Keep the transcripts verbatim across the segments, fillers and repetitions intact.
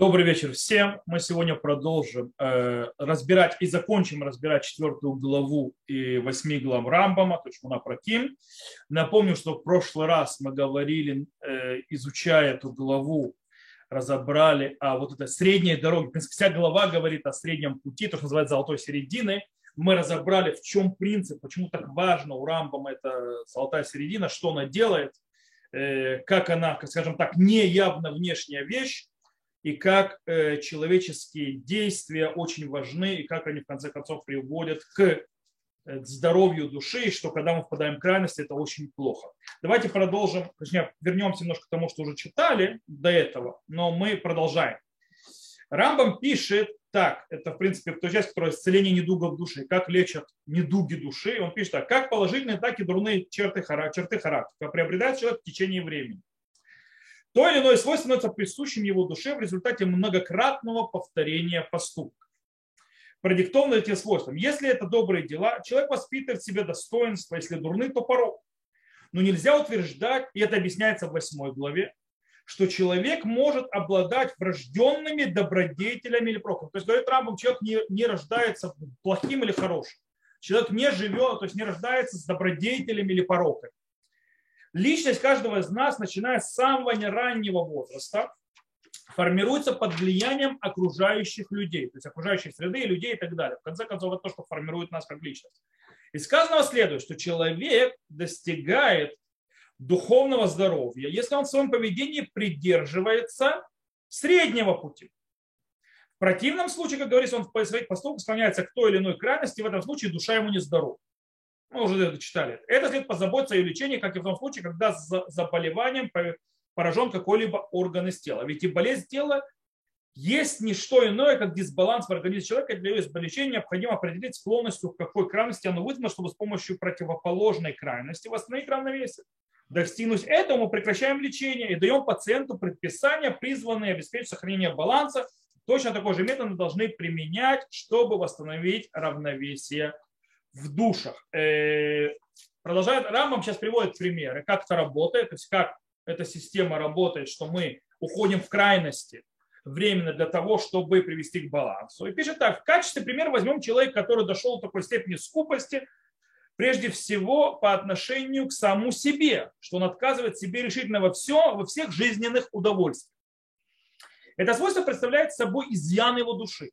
Добрый вечер всем. Мы сегодня продолжим э, разбирать и закончим разбирать четвертую главу и восьми глав Рамбама, то есть Шмона Праким. Напомню, что в прошлый раз мы говорили, э, изучая эту главу, разобрали о вот этой средней дороге. В принципе, вся глава говорит о среднем пути, то, что называется золотой середины. Мы разобрали, в чем принцип, почему так важно у Рамбама эта золотая середина, что она делает, э, как она, скажем так, неявно внешняя вещь, и как э, человеческие действия очень важны, и как они в конце концов приводят к, э, к здоровью души, и что когда мы впадаем в крайности, это очень плохо. Давайте продолжим, точнее, вернемся немножко к тому, что уже читали до этого, но мы продолжаем. Рамбам пишет так, это в принципе та часть, которая исцеление недугов души, как лечат недуги души. Он пишет так: как положительные, так и дурные черты, черты характера приобретает человек в течение времени. То или иное свойство становится присущим его душе в результате многократного повторения поступка, продиктованного этим свойством. Если это добрые дела, человек воспитывает в себе достоинство, если дурны, то порок. Но нельзя утверждать, и это объясняется в восьмой главе, что человек может обладать врожденными добродетелями или пороком. То есть, говорит Рамбам, человек не, не рождается плохим или хорошим. Человек не живет, то есть не рождается с добродетелями или пороками. Личность каждого из нас, начиная с самого раннего возраста, формируется под влиянием окружающих людей, то есть окружающей среды, людей и так далее. В конце концов, это то, что формирует нас как личность. Из сказанного следует, что человек достигает духовного здоровья, если он в своем поведении придерживается среднего пути. В противном случае, как говорится, он в своих поступках склоняется к той или иной крайности, и в этом случае душа ему не здорова. Мы уже это читали. Это следует позаботиться о ее лечении, как и в том случае, когда за заболеванием поражен какой-либо орган из тела. Ведь и болезнь тела есть не что иное, как дисбаланс в организме человека. Для ее лечения необходимо определить склонностью, к какой крайности она вызвана, чтобы с помощью противоположной крайности восстановить равновесие. Достигнув этого, мы прекращаем лечение и даем пациенту предписания, призванные обеспечить сохранение баланса. Точно такой же метод мы должны применять, чтобы восстановить равновесие в душах. Продолжает Рамбам, сейчас приводит примеры, как это работает, то есть как эта система работает, что мы уходим в крайности временно для того, чтобы привести к балансу. И пишет так: в качестве примера возьмем человека, который дошел до такой степени скупости, прежде всего по отношению к самому себе, что он отказывает себе решительно во, все, во всех жизненных удовольствиях. Это свойство представляет собой изъян его души.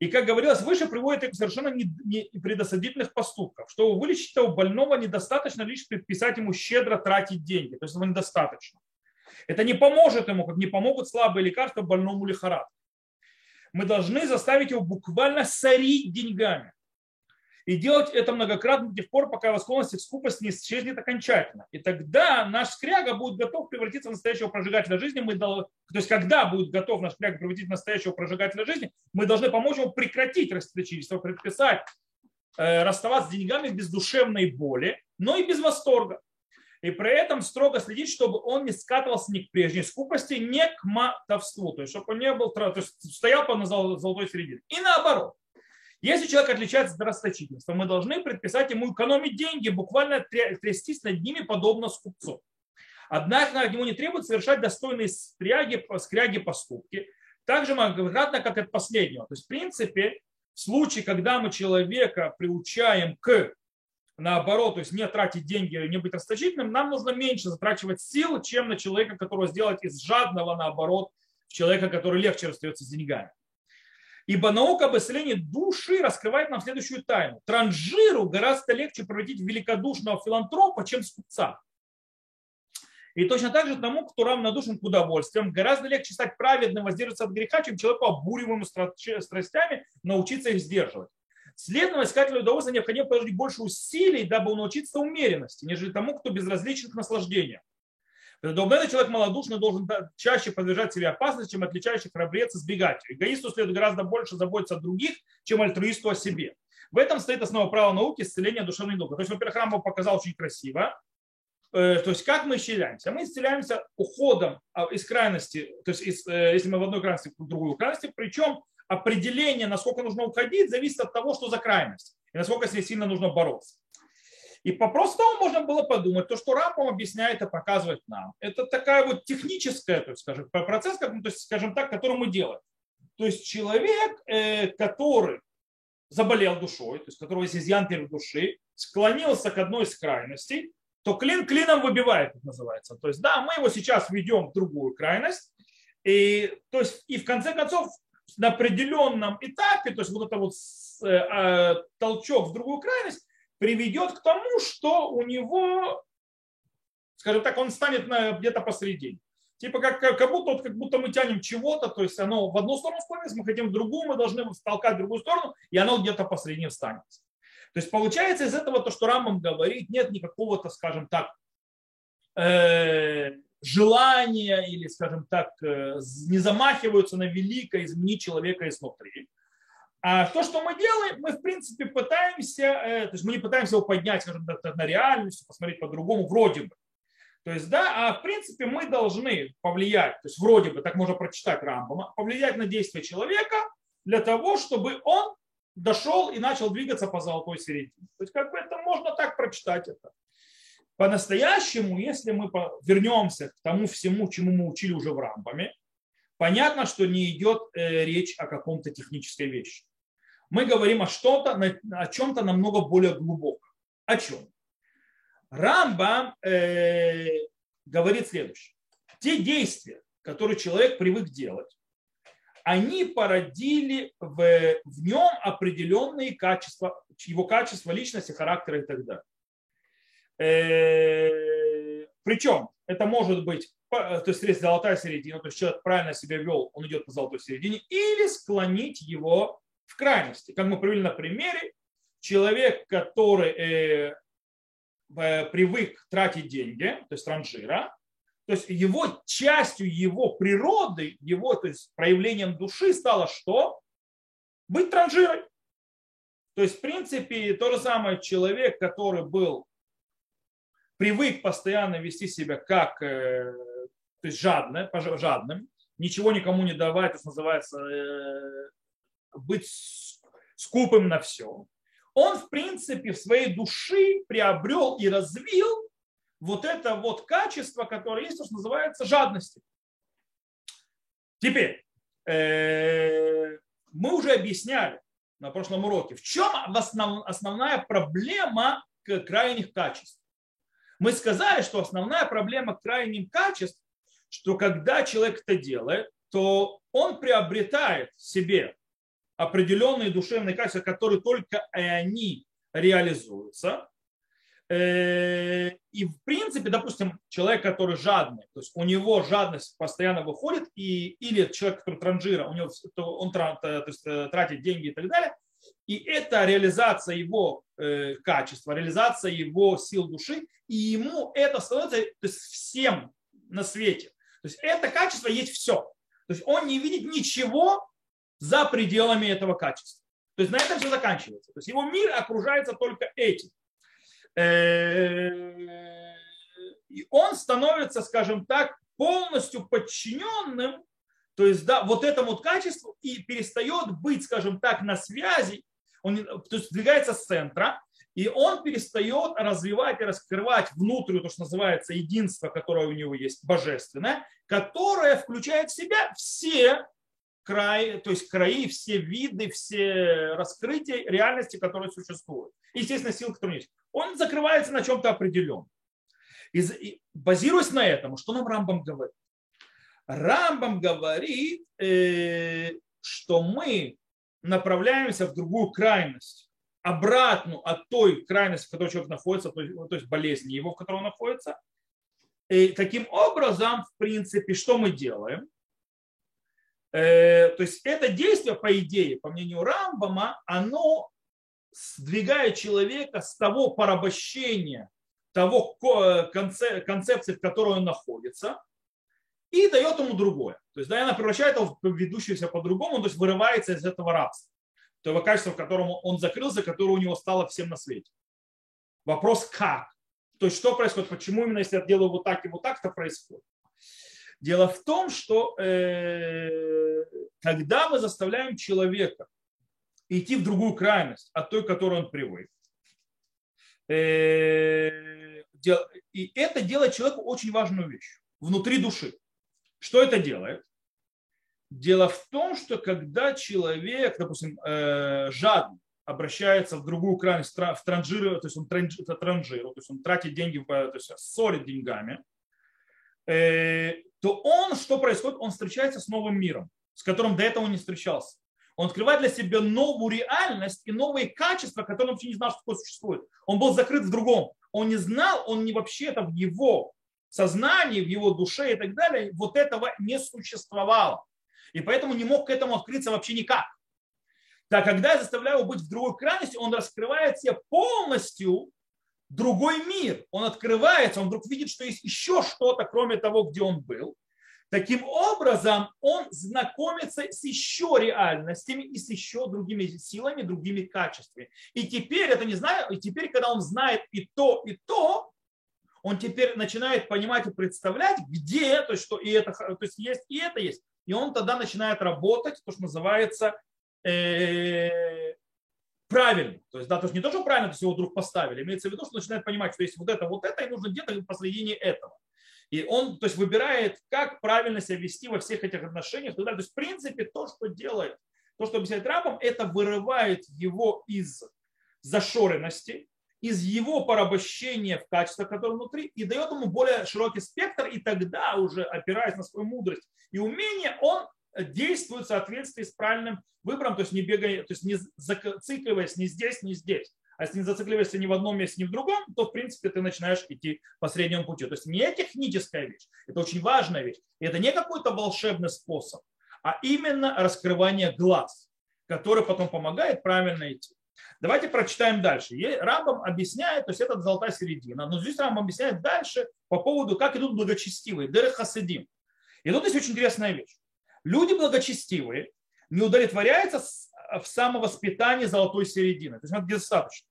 И, как говорилось выше, приводит к совершенно непредосудительных поступков. Чтобы вылечить того больного, недостаточно лишь предписать ему щедро тратить деньги. То есть этого недостаточно. Это не поможет ему, как не помогут слабые лекарства больному лихорадке. Мы должны заставить его буквально сорить деньгами. И делать это многократно до тех пор, пока его склонность к скупости не исчезнет окончательно. И тогда наш скряга будет готов превратиться в настоящего прожигателя жизни. Мы дол... То есть, когда будет готов наш скряга превратиться в настоящего прожигателя жизни, мы должны помочь ему прекратить расточительство, предписать, э, расставаться с деньгами без душевной боли, но и без восторга. И при этом строго следить, чтобы он не скатывался ни к прежней скупости, ни к мотовству. То есть, чтобы он не был, то есть, стоял на золотой середине. И наоборот. Если человек отличается от расточительства, мы должны предписать ему экономить деньги, буквально трястись над ними, подобно скупцу. Однако от него не требуется совершать достойные скряги, скряги поступки. Также многократно, как от последнего. То есть, в принципе, в случае, когда мы человека приучаем к, наоборот, то есть не тратить деньги, не быть расточительным, нам нужно меньше затрачивать сил, чем на человека, которого сделать из жадного, наоборот, человека, который легче расстается с деньгами. Ибо наука об исцелении души раскрывает нам следующую тайну. Транжиру гораздо легче превратить в великодушного филантропа, чем скупца. И точно так же тому, кто равнодушен к удовольствиям, гораздо легче стать праведным, воздерживаться от греха, чем человеку, обуреваемому страстями, научиться их сдерживать. Следовательно, искателю удовольствия необходимо приложить больше усилий, дабы он научился умеренности, нежели тому, кто безразличен к наслаждениям. Подобный человек малодушный должен чаще подвергать себе опасности, чем отличающий храбрец избегатель. Эгоисту следует гораздо больше заботиться о других, чем альтруисту о себе. В этом стоит основа права науки исцеления душевной недуга. То есть, во-первых, Рамбам показал очень красиво. То есть, как мы исцеляемся? Мы исцеляемся уходом из крайности, то есть, из, если мы в одной крайности, в другую крайности. Причем определение, насколько нужно уходить, зависит от того, что за крайность и насколько с ней сильно нужно бороться. И по-простому можно было подумать, то, что Рамбам объясняет и показывает нам, это такая вот техническая, то есть, скажем, процесс, то есть, скажем так, который мы делаем. То есть человек, который заболел душой, то есть у которого есть изъян в душе, склонился к одной из крайностей, то клин клином выбивает, как называется. То есть да, мы его сейчас ведем в другую крайность, и, то есть, и в конце концов на определенном этапе, то есть вот этот вот толчок в другую крайность приведет к тому, что у него, скажем так, он станет где-то посередине. Типа как, как, будто, вот, как будто мы тянем чего-то, то есть оно в одну сторону склонится, мы хотим в другую, мы должны толкать в другую сторону, и оно где-то посередине встанет. То есть получается из этого то, что Рамбам говорит, нет никакого-то, скажем так, э, желания или, скажем так, э, не замахиваются на великое изменить человека изнутри. А то, что мы делаем, мы в принципе пытаемся, э, то есть мы не пытаемся его поднять, скажем так, на реальность, посмотреть по-другому, вроде бы. То есть, да, а в принципе мы должны повлиять, то есть вроде бы, так можно прочитать Рамбама, повлиять на действия человека для того, чтобы он дошел и начал двигаться по золотой середине. То есть как бы это можно так прочитать это. По-настоящему, если мы вернемся к тому всему, чему мы учили уже в Рамбаме, понятно, что не идет речь о каком-то технической вещи. Мы говорим о, что-то, о чем-то намного более глубоком. О чем? Рамбам э, говорит следующее. Те действия, которые человек привык делать, они породили в, в нем определенные качества, его качества личности, характера и так далее. Э, причем это может быть, то есть золотая середина, то есть человек правильно себя вел, он идет по золотой середине, или склонить его в крайности. Как мы привели на примере, человек, который... Э, привык тратить деньги, то есть транжира, то есть его частью его природы, его, то есть проявлением души стало что? Быть транжирой. То есть в принципе то же самое человек, который был привык постоянно вести себя как то есть жадный, жадным, ничего никому не давать, то есть называется быть скупым на все. Он, в принципе, в своей душе приобрел и развил вот это вот качество, которое есть, что называется жадностью. Теперь, мы уже объясняли на прошлом уроке, в чем основная проблема крайних качеств. Мы сказали, что основная проблема крайних качеств, что когда человек это делает, то он приобретает в себе определенные душевные качества, которые только они реализуются. И в принципе, допустим, человек, который жадный, то есть у него жадность постоянно выходит, и, или человек, который транжира, у него, он тратит деньги и так далее, и это реализация его качества, реализация его сил души, и ему это становится, то есть всем на свете. То есть это качество есть все. То есть он не видит ничего за пределами этого качества. То есть на этом все заканчивается. То есть его мир окружается только этим. И он становится, скажем так, полностью подчиненным, то есть да, вот этому вот качеству и перестает быть, скажем так, на связи. Он то есть, двигается с центра, и он перестает развивать и раскрывать внутреннюю, то, что называется, единство, которое у него есть, божественное, которое включает в себя все край, то есть краи, все виды, все раскрытия реальности, которые существуют. Естественно, сил, которые есть. Он закрывается на чем-то определенном. И базируясь на этом, что нам Рамбам говорит? Рамбам говорит, что мы направляемся в другую крайность, обратную от той крайности, в которой человек находится, то есть болезни его, в которой он находится. И таким образом, в принципе, что мы делаем? То есть это действие, по идее, по мнению Рамбама, оно сдвигает человека с того порабощения, того концепции, в которой он находится, и дает ему другое. То есть да, она превращает его в ведущегося по-другому, то есть вырывается из этого рабства, того качества, в котором он закрылся, которое у него стало всем на свете. Вопрос как? То есть что происходит? Почему именно если я делаю вот так и вот так, то происходит? Дело в том, что э, когда мы заставляем человека идти в другую крайность от той, к которой он привык, И это делает человеку очень важную вещь внутри души. Что это делает? Дело в том, что когда человек, допустим, жадный, обращается в другую крайность, в транжиру, то есть он транжиру, то есть он тратит деньги, то есть ссорит деньгами, то он, что происходит, он встречается с новым миром, с которым до этого не встречался. Он открывает для себя новую реальность и новые качества, которые он вообще не знал, что такое существует. Он был закрыт в другом. Он не знал, он не вообще это в его сознании, в его душе и так далее. Вот этого не существовало. И поэтому не мог к этому открыться вообще никак. Так, когда я заставляю его быть в другой крайности, он раскрывает себе полностью другой мир. Он открывается, он вдруг видит, что есть еще что-то, кроме того, где он был. Таким образом, он знакомится с еще реальностями и с еще другими силами, другими качествами. И теперь, это не знаю, и теперь, когда он знает и то, и то, он теперь начинает понимать и представлять, где, то есть, что и это, то есть есть, и это есть. И он тогда начинает работать, то, что называется, э, правильно. То есть, да, то есть не то, что правильно, то есть его вдруг поставили. Имеется в виду, что начинает понимать, что есть вот это, вот это, и нужно где-то посредине этого. И он, то есть, выбирает, как правильно себя вести во всех этих отношениях. То есть, в принципе, то, что делает, то, что объясняет Рамбам, это вырывает его из зашоренности, из его порабощения в качествах, которые внутри, и дает ему более широкий спектр, и тогда уже, опираясь на свою мудрость и умение, он действует в соответствии с правильным выбором, то есть не бегая, то есть не зацикливаясь ни здесь, ни здесь. А если не зацикливаешься ни в одном месте, ни в другом, то, в принципе, ты начинаешь идти по среднему пути. То есть не техническая вещь, это очень важная вещь. И это не какой-то волшебный способ, а именно раскрывание глаз, который потом помогает правильно идти. Давайте прочитаем дальше. Рамбам объясняет, то есть это золотая середина, но здесь Рамбам объясняет дальше по поводу, как идут благочестивые, дерех хасидим. И тут есть очень интересная вещь. Люди благочестивые не удовлетворяются в самовоспитании золотой середины, то есть это достаточно,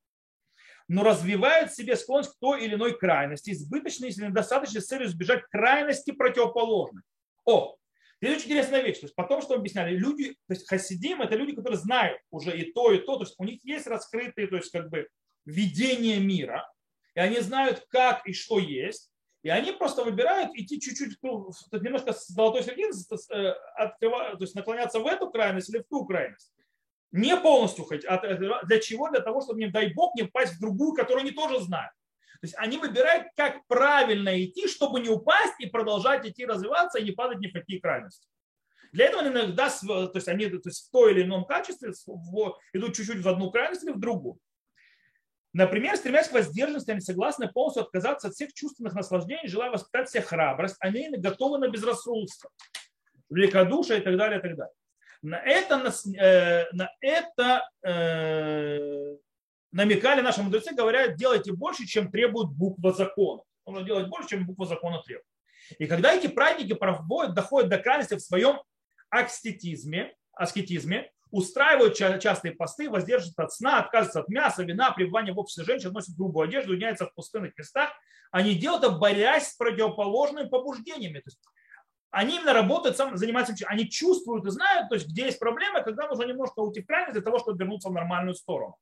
но развивают в себе склонность к той или иной крайности, избыточной или недостаточной с целью избежать крайности противоположной. О, это очень интересная вещь. То есть потом, что объясняли, люди, то есть хасидим, это люди, которые знают уже и то, и то, то есть у них есть раскрытые, то есть как бы видение мира, и они знают, как и что есть, и они просто выбирают идти чуть-чуть, немножко с золотой середины, то есть наклоняться в эту крайность или в ту крайность. Не полностью хоть. Для чего? Для того, чтобы, не дай бог, не впасть в другую, которую они тоже знают. То есть они выбирают, как правильно идти, чтобы не упасть и продолжать идти, развиваться и не падать ни в какие крайности. Для этого иногда, то есть они то есть в той или ином качестве идут чуть-чуть в одну крайность или в другую. Например, стремясь к воздержанности, они согласны полностью отказаться от всех чувственных наслаждений, желая воспитать в себе храбрость, они готовы на безрассудство, великодушие и так далее, и так далее. На это, на это э, намекали наши мудрецы, говорят, делайте больше, чем требует буква закона. Нужно делать больше, чем буква закона требует. И когда эти праздники проводят, доходят до крайности в своем аскетизме, аскетизме устраивают частые посты, воздерживаются от сна, отказываются от мяса, вина, пребывания в обществе женщин, носят грубую одежду, уединяются в пустынных местах. Они делают это, борясь с противоположными побуждениями. То есть они именно работают, занимаются, они чувствуют и знают, то есть, где есть проблемы, когда нужно немножко уйти в крайность для того, чтобы вернуться в нормальную сторону.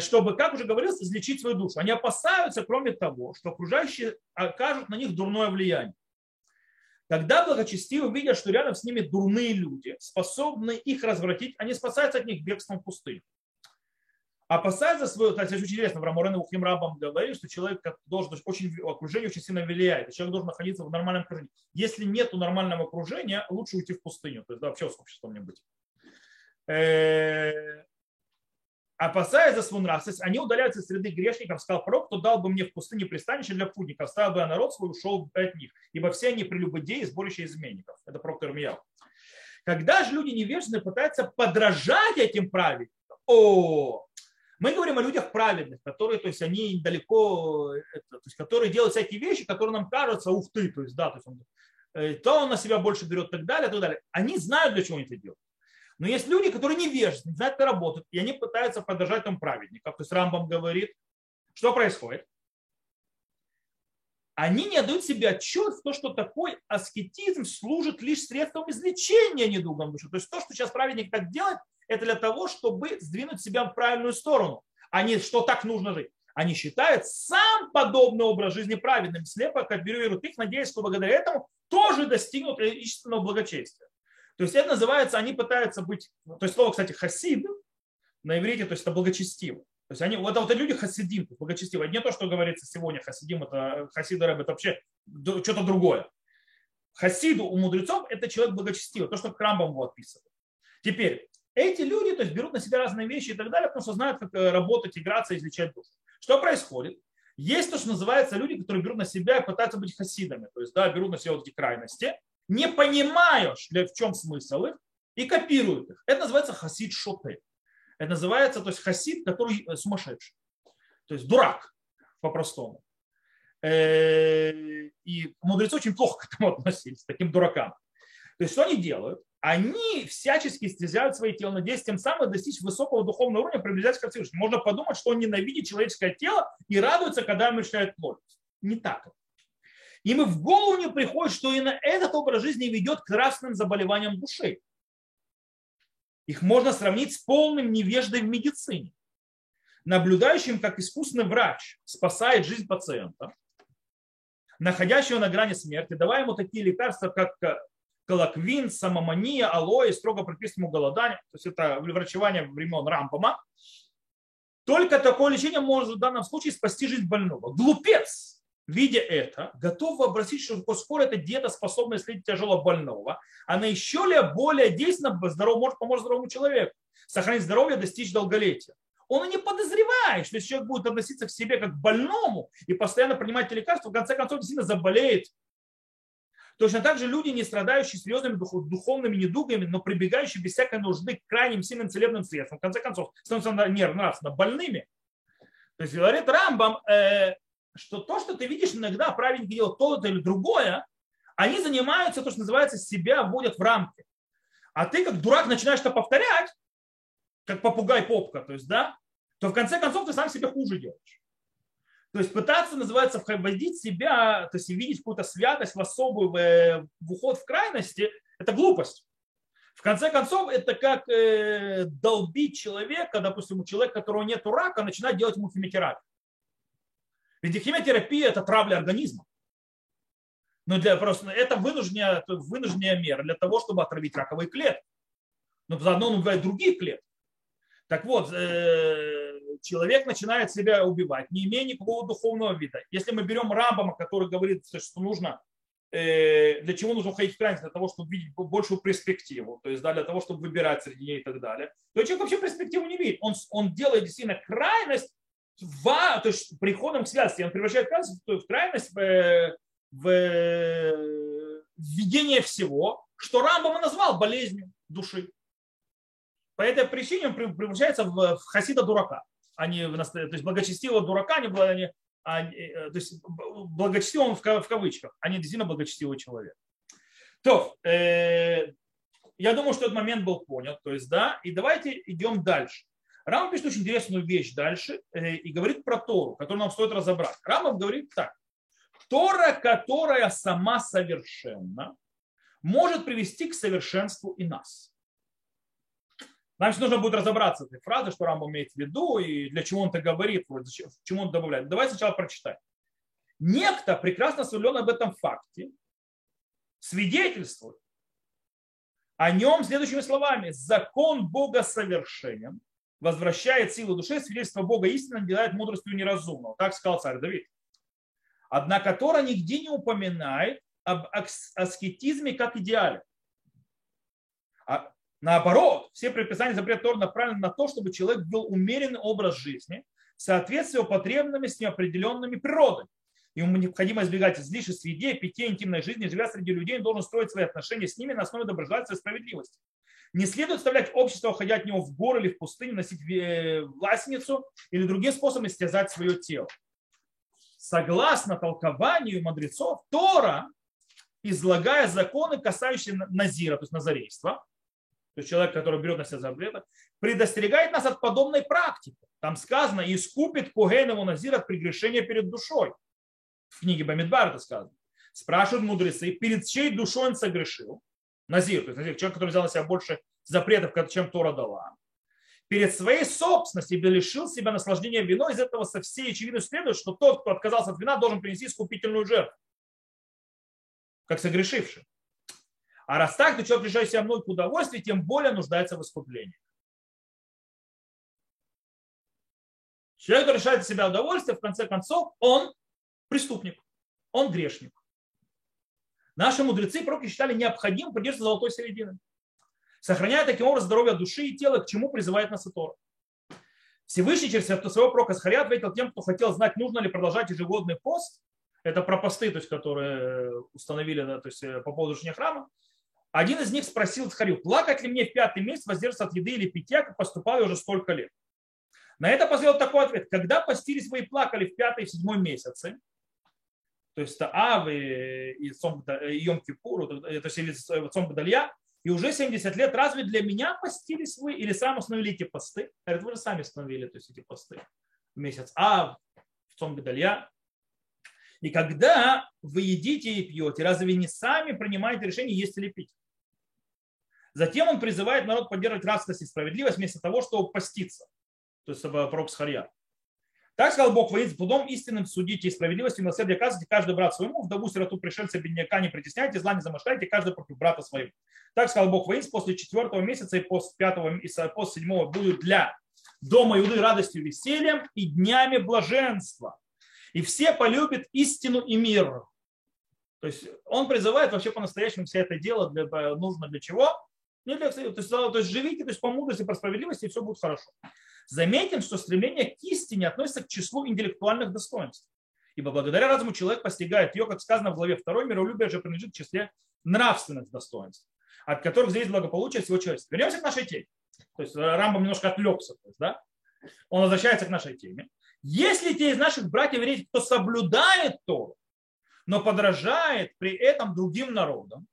Чтобы, как уже говорилось, излечить свою душу. Они опасаются, кроме того, что окружающие окажут на них дурное влияние. Когда благочестивые видят, что рядом с ними дурные люди, способные их развратить, они спасаются от них бегством в пустыню. Опасаются своего, кстати, очень интересно, в Рамурене Ухим Рабам говорит, что человек должен, очень, окружение очень сильно влияет, человек должен находиться в нормальном окружении. Если нет нормального окружения, лучше уйти в пустыню, то есть да, вообще с обществом не быть. Опасаясь за свою нравственность, они удаляются из среды грешников, сказал пророк, кто дал бы мне в пустыне пристанище для путников, оставил бы я народ свой, ушел бы от них, ибо все они прелюбодеи, сборище изменников. Это пророк Ирмияу. Когда же люди невежественные пытаются подражать этим праведникам, о, мы говорим о людях праведных, которые, то есть, они далеко, то есть, которые делают всякие вещи, которые нам кажутся, ух ты, то есть, да, то есть, он, то он на себя больше берет, так далее, так далее. Они знают, для чего они это делают. Но есть люди, которые невежественны, не знают, как работают, и они пытаются подражать там праведников. То есть Рамбам говорит, что происходит. Они не отдают себе отчет в том, что такой аскетизм служит лишь средством излечения недугам души. То есть то, что сейчас праведник так делает, это для того, чтобы сдвинуть себя в правильную сторону, а не что так нужно жить. Они считают сам подобный образ жизни праведным, слепо копируют их, надеясь, что благодаря этому тоже достигнут истинного благочестия. То есть это называется, они пытаются быть, то есть слово, кстати, хасид на иврите, то есть это благочестиво. То есть они, вот, вот эти люди хасидим, благочестивые. Не то, что говорится сегодня хасидим, это хасиды рэб, это вообще что-то другое. Хасиду у мудрецов это человек благочестивый, то, что Рамбам его описывает. Теперь, эти люди, то есть, берут на себя разные вещи и так далее, потому что знают, как работать, играться, излечать душу. Что происходит? Есть то, что называется люди, которые берут на себя и пытаются быть хасидами. То есть, да, берут на себя вот эти крайности, не понимая, в чем смысл их, и копируют их. Это называется хасид шоте. Это называется, то есть, хасид, который сумасшедший. То есть, дурак, по-простому. И мудрецы очень плохо к этому относились, к таким дуракам. То есть, что они делают? Они всячески истязают свои тело, надеясь тем самым достичь высокого духовного уровня, приближаясь к Всевышнему. Можно подумать, что он ненавидит человеческое тело и радуется, когда умерщвляет плоть. Не так. Им и в голову не приходит, что и на этот образ жизни ведет к красным заболеваниям души. Их можно сравнить с полным невеждой в медицине, наблюдающим, как искусный врач спасает жизнь пациента, находящего на грани смерти, давая ему такие лекарства, как колоквин, самомания, алоэ, строго предписанному голоданию, то есть это врачевание времен Рамбама. Только такое лечение может в данном случае спасти жизнь больного. Глупец, видя это, готов вообразить, что скоро эта диета способна исцелить тяжело больного. Она еще ли более действенно здоров, может помочь здоровому человеку, сохранить здоровье, достичь долголетия. Он и не подозревает, что если человек будет относиться к себе как к больному и постоянно принимать лекарства, в конце концов действительно заболеет. Точно так же люди, не страдающие серьезными духовными недугами, но прибегающие без всякой нужды к крайним сильным целебным средствам, в конце концов, становятся нравственно больными. То есть говорит Рамбам, что то, что ты видишь иногда, праведники делают то-то или другое, они занимаются, то, что называется, себя вводят в рамки. А ты, как дурак, начинаешь это повторять, как попугай-попка, то есть, да, то в конце концов ты сам себе хуже делаешь. То есть пытаться, называется, вводить себя, то есть видеть какую-то святость в особую, в уход в крайности, это глупость. В конце концов, это как долбить человека, допустим, у человека, у которого нет рака, начинать делать ему химиотерапию. Ведь химиотерапия – это травля организма. Но для, просто, это вынужденная, вынужденная мера для того, чтобы отравить раковые клетки. Но заодно он убивает другие клетки. Так вот, человек начинает себя убивать, не имея никакого духовного вида. Если мы берем Рамбама, который говорит, что нужно, для чего нужно уходить в крайность, для того, чтобы видеть большую перспективу, то есть для того, чтобы выбирать среди нее и так далее, то человек вообще перспективу не видит. Он, он делает действительно крайность в, то есть приходом к святости. Он превращает крайность в крайность в, в введение всего, что Рамбам и назвал болезнью души. По этой причине он превращается в хасида-дурака. Они, то есть благочестивого дурака, они, они, они, то есть благочестивым в, в кавычках, а не действительно благочестивый человек. То, э, я думаю, что этот момент был понят. То есть, да, и давайте идем дальше. Рамбам пишет очень интересную вещь дальше э, и говорит про Тору, которую нам стоит разобрать. Рамбам говорит так. Тора, которая сама совершенна, может привести к совершенству и нас. Нам сейчас нужно будет разобраться в этой фразе, что Рамбам имеет в виду и для чего он это говорит, чему он добавляет. Давай сначала прочитаем. Некто, прекрасно осведомлен об этом факте, свидетельствует о нем следующими словами. Закон Бога совершенен, возвращает силу души, свидетельство Бога истинно делает мудростью неразумного. Так сказал царь Давид. Однако Тора нигде не упоминает об аскетизме как идеале. Наоборот, все предписания запрета Торы направлены на то, чтобы человек был умеренный образ жизни в соответствии с потребностями, определенными природой. Ему необходимо избегать излишеств в еде, питье, интимной жизни, живя среди людей, он должен строить свои отношения с ними на основе доброжелательства и справедливости. Не следует вставлять общество, уходя от него в горы или в пустыню, носить власницу или другим способом истязать свое тело. Согласно толкованию мудрецов, Тора, излагая законы, касающиеся Назира, то есть Назирейства, то есть человек, который берет на себя запрет, предостерегает нас от подобной практики. Там сказано, искупит Когейнову Назир от прегрешения перед душой. В книге Бамидбар это сказано. Спрашивают мудрецы, перед чьей душой он согрешил? Назир, то есть человек, который взял на себя больше запретов, чем Тора дала. перед своей собственностью и лишил себя наслаждения вино. Из этого со всей очевидностью следует, что тот, кто отказался от вина, должен принести искупительную жертву, как согрешивший. А раз так, то человек, лишающий себя много удовольствия, тем более нуждается в искуплении. Человек, который лишает себя удовольствия, в конце концов, он преступник, он грешник. Наши мудрецы и пророки считали необходимым придерживаться золотой середины, сохраняя таким образом здоровье души и тела, к чему призывает нас Тора. Всевышний через своего пророка Схарьяра ответил тем, кто хотел знать, нужно ли продолжать ежегодный пост. Это про посты, то есть, которые установили, да, то есть, по поводу жения храма. Один из них спросил Схарью, плакать ли мне в пятый месяц воздерживаться от еды или питья, как поступал я уже столько лет. На это последовал такой ответ. Когда постились вы и плакали в пятый и седьмой месяцы, то есть Таав и Йом-Кипур, то есть или Цом-Гадалья, и уже семьдесят лет, разве для меня постились вы или сам установили эти посты? Говорит, вы же сами установили, то есть эти посты. В месяц Аав, в Цом-Гадалья. И когда вы едите и пьете, разве не сами принимаете решение есть или пить? Затем он призывает народ поддерживать радость и справедливость вместо того, чтобы поститься. То есть пророк Схарьяр. Так сказал Бог, воин с плодом истинным судите и справедливостью, милосердие оказывайте, каждый брат своему, вдову, сироту, пришельца, бедняка не притесняйте, зла не замышляйте, каждый против брата своего. Так сказал Бог, воин, после четвертого месяца и после пятого и после седьмого будут для дома Иуды радостью, весельем и днями блаженства. И все полюбят истину и мир. То есть он призывает вообще по-настоящему все это дело для, нужно для чего? Не для, то есть, то есть живите, то есть по мудрости, по справедливости, и все будет хорошо. Заметим, что стремление к истине относится к числу интеллектуальных достоинств. Ибо благодаря разуму человек постигает ее, как сказано в главе второй, миролюбие же принадлежит к числе нравственных достоинств, от которых зависит благополучие всего человечества. Вернемся к нашей теме. То есть Рамбам немножко отвлекся. То есть, да? Он возвращается к нашей теме. Если те из наших братьев евреев, кто соблюдает Тору, но подражает при этом другим народам,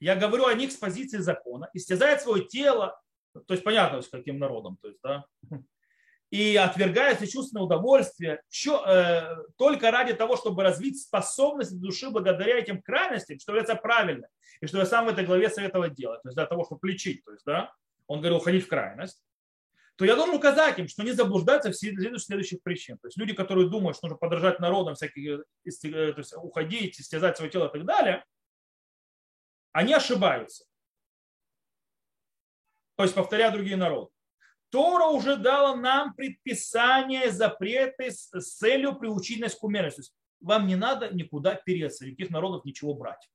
я говорю о них с позиции закона, истязает свое тело, то есть понятно, с каким народом, то есть, да, и отвергается чувственное удовольствие еще, э, только ради того, чтобы развить способность души благодаря этим крайностям, что является правильно, и что я сам в этой главе советовал делать, то есть для того, чтобы лечить, то есть, да, он говорил, уходить в крайность, то я должен указать им, что не заблуждаются в следующих, следующих причин. То есть люди, которые думают, что нужно подражать народам, всякие, то есть уходить, истязать свое тело и так далее, они ошибаются. То есть, повторяя другие народы. Тора уже дала нам предписания, запреты с целью приучить нас к умеренности. То есть, вам не надо никуда переться, никаких народов ничего брать.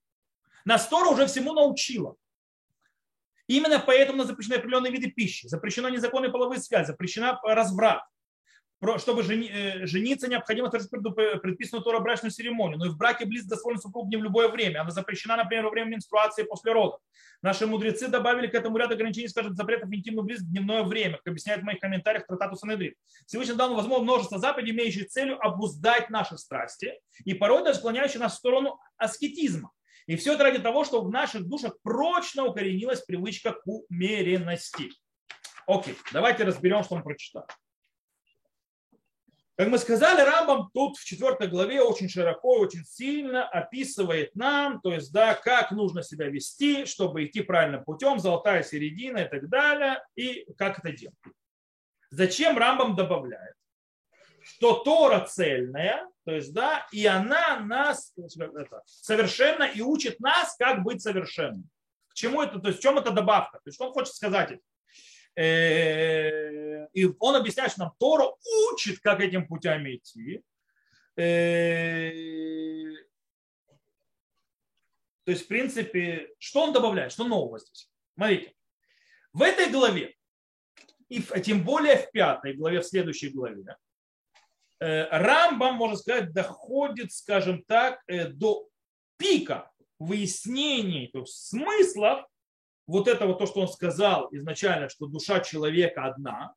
Нас Тора уже всему научила. Именно поэтому нас запрещены определенные виды пищи, запрещено незаконные половые связи, запрещена разврат. Чтобы жениться, необходимо предписанную Тора-брачную церемонию. Но и в браке близость дозволена супругу не в любое время. Она запрещена, например, во время менструации после родов. Наши мудрецы добавили к этому ряд ограничений, скажем, запретов интимную близость в дневное время, как объясняют в моих комментариях Тратату Санедрин. Всевышний дал нам, возможно, множество заповедей, имеющих целью обуздать наши страсти и порой даже склоняющих нас в сторону аскетизма. И все это ради того, чтобы в наших душах прочно укоренилась привычка к умеренности. Окей, давайте разберем, что мы прочитали. Как мы сказали, Рамбам тут в четвертой главе очень широко, очень сильно описывает нам, то есть, да, как нужно себя вести, чтобы идти правильным путем, золотая середина и так далее, и как это делать. Зачем Рамбам добавляет, что Тора цельная, то есть, да, и она нас это, совершенно и учит нас, как быть совершенным. К чему это, то есть, в чем это добавка? То есть, что он хочет сказать этим? И он объясняет, что нам Тора учит, как этим путями идти. То есть, в принципе, что он добавляет, что нового здесь? Смотрите, в этой главе, и тем более в пятой главе, в следующей главе, Рамбам, можно сказать, доходит, скажем так, до пика выяснений, то есть смыслов, вот это вот то, что он сказал изначально, что душа человека одна,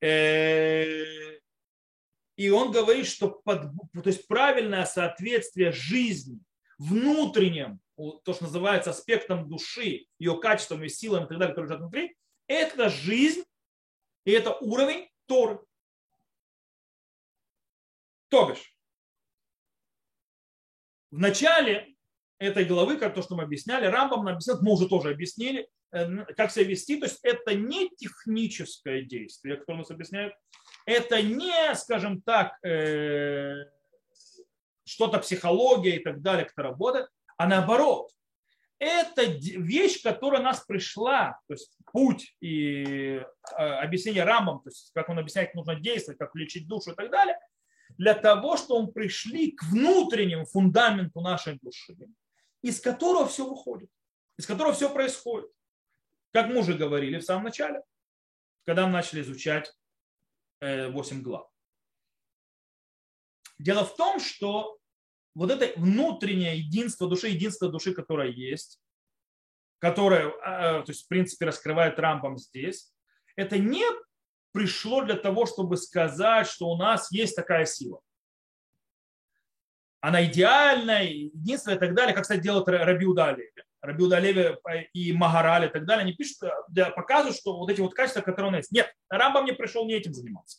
и он говорит, что под, то есть правильное соответствие жизни внутренним, то, что называется аспектом души, ее качеством и силами и так далее, которые лежат внутри, это жизнь и это уровень Торы. То бишь, вначале этой главы, как то, что мы объясняли, Рамбам объяснял, мы уже тоже объяснили, как себя вести. То есть это не техническое действие, которое нас объясняет. Это не, скажем так, что-то психология и так далее, как-то работает, а наоборот. Это вещь, которая нас пришла, то есть путь и объяснение Рамбам, то есть как он объясняет, как нужно действовать, как лечить душу и так далее, для того, чтобы мы пришли к внутреннему фундаменту нашей души, из которого все выходит, из которого все происходит. Как мы уже говорили в самом начале, когда мы начали изучать восемь глав. Дело в том, что вот это внутреннее единство души, единство души, которое есть, которое, то есть, в принципе, раскрывает Рамбам здесь, это не пришло для того, чтобы сказать, что у нас есть такая сила. Она идеальная, единственная и так далее, как, кстати, делают Рабиудалеви. Рабиудалеви и Магарали и так далее, они пишут, показывают, что вот эти вот качества, которые у нас есть. Нет, Рамбам не пришел не этим заниматься.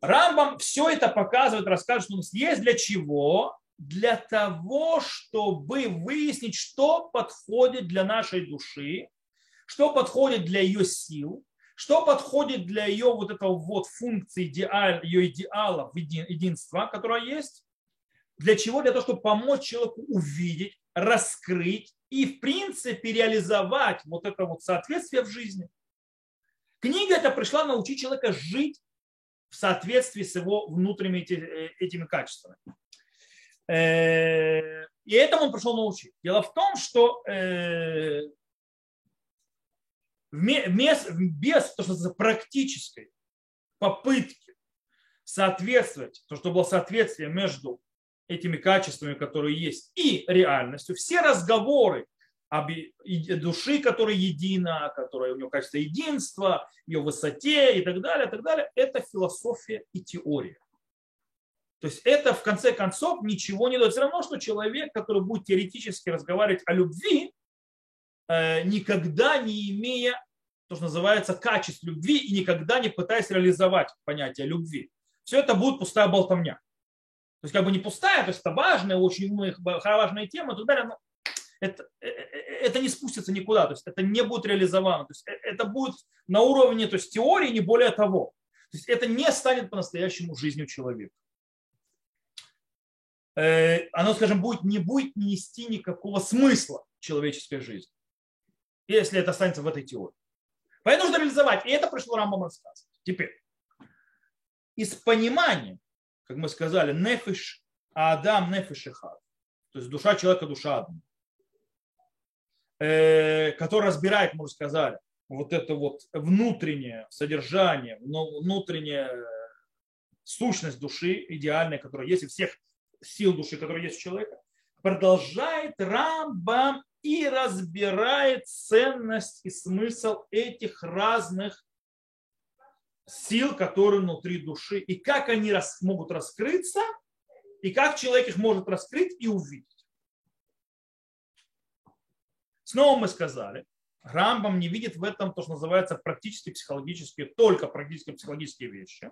Рамбам все это показывает, рассказывает, что у нас есть для чего? Для того, чтобы выяснить, что подходит для нашей души, что подходит для ее сил, что подходит для ее вот этого вот функции, идеал, ее идеалов, единства, которое есть. Для чего? Для того, чтобы помочь человеку увидеть, раскрыть и, в принципе, реализовать вот это вот соответствие в жизни. Книга эта пришла научить человека жить в соответствии с его внутренними этими качествами. И этому он пришел научить. Дело в том, что без то, что практической попытки соответствовать, то, что было соответствие между этими качествами, которые есть, и реальностью, все разговоры об души, которая едина, которая у нее качество единства, ее высоте и так далее, и так далее, это философия и теория. То есть это в конце концов ничего не дает. Все равно, что человек, который будет теоретически разговаривать о любви, никогда не имея то, что называется, качеств любви и никогда не пытаясь реализовать понятие любви. Все это будет пустая болтовня. То есть как бы не пустая, то есть это важная, очень умная, важная тема и так далее, но это, это не спустится никуда, то есть это не будет реализовано, то есть это будет на уровне, то есть теории, не более того. То есть это не станет по-настоящему жизнью человека. Оно, скажем, будет, не будет нести никакого смысла в человеческой жизни, если это останется в этой теории. Поэтому нужно реализовать, и это пришло Рамбам рассказывать. Теперь, из понимания, как мы сказали, нефиш Адам, нефиш эхад, то есть душа человека, душа одна, который разбирает, мы уже сказали, вот это вот внутреннее содержание, внутренняя сущность души идеальная, которая есть, и всех сил души, которые есть у человека, продолжает Рамбам и разбирает ценность и смысл этих разных сил, которые внутри души, и как они рас, могут раскрыться, и как человек их может раскрыть и увидеть. Снова мы сказали, Рамбам не видит в этом то, что называется практически психологические, только практически психологические вещи.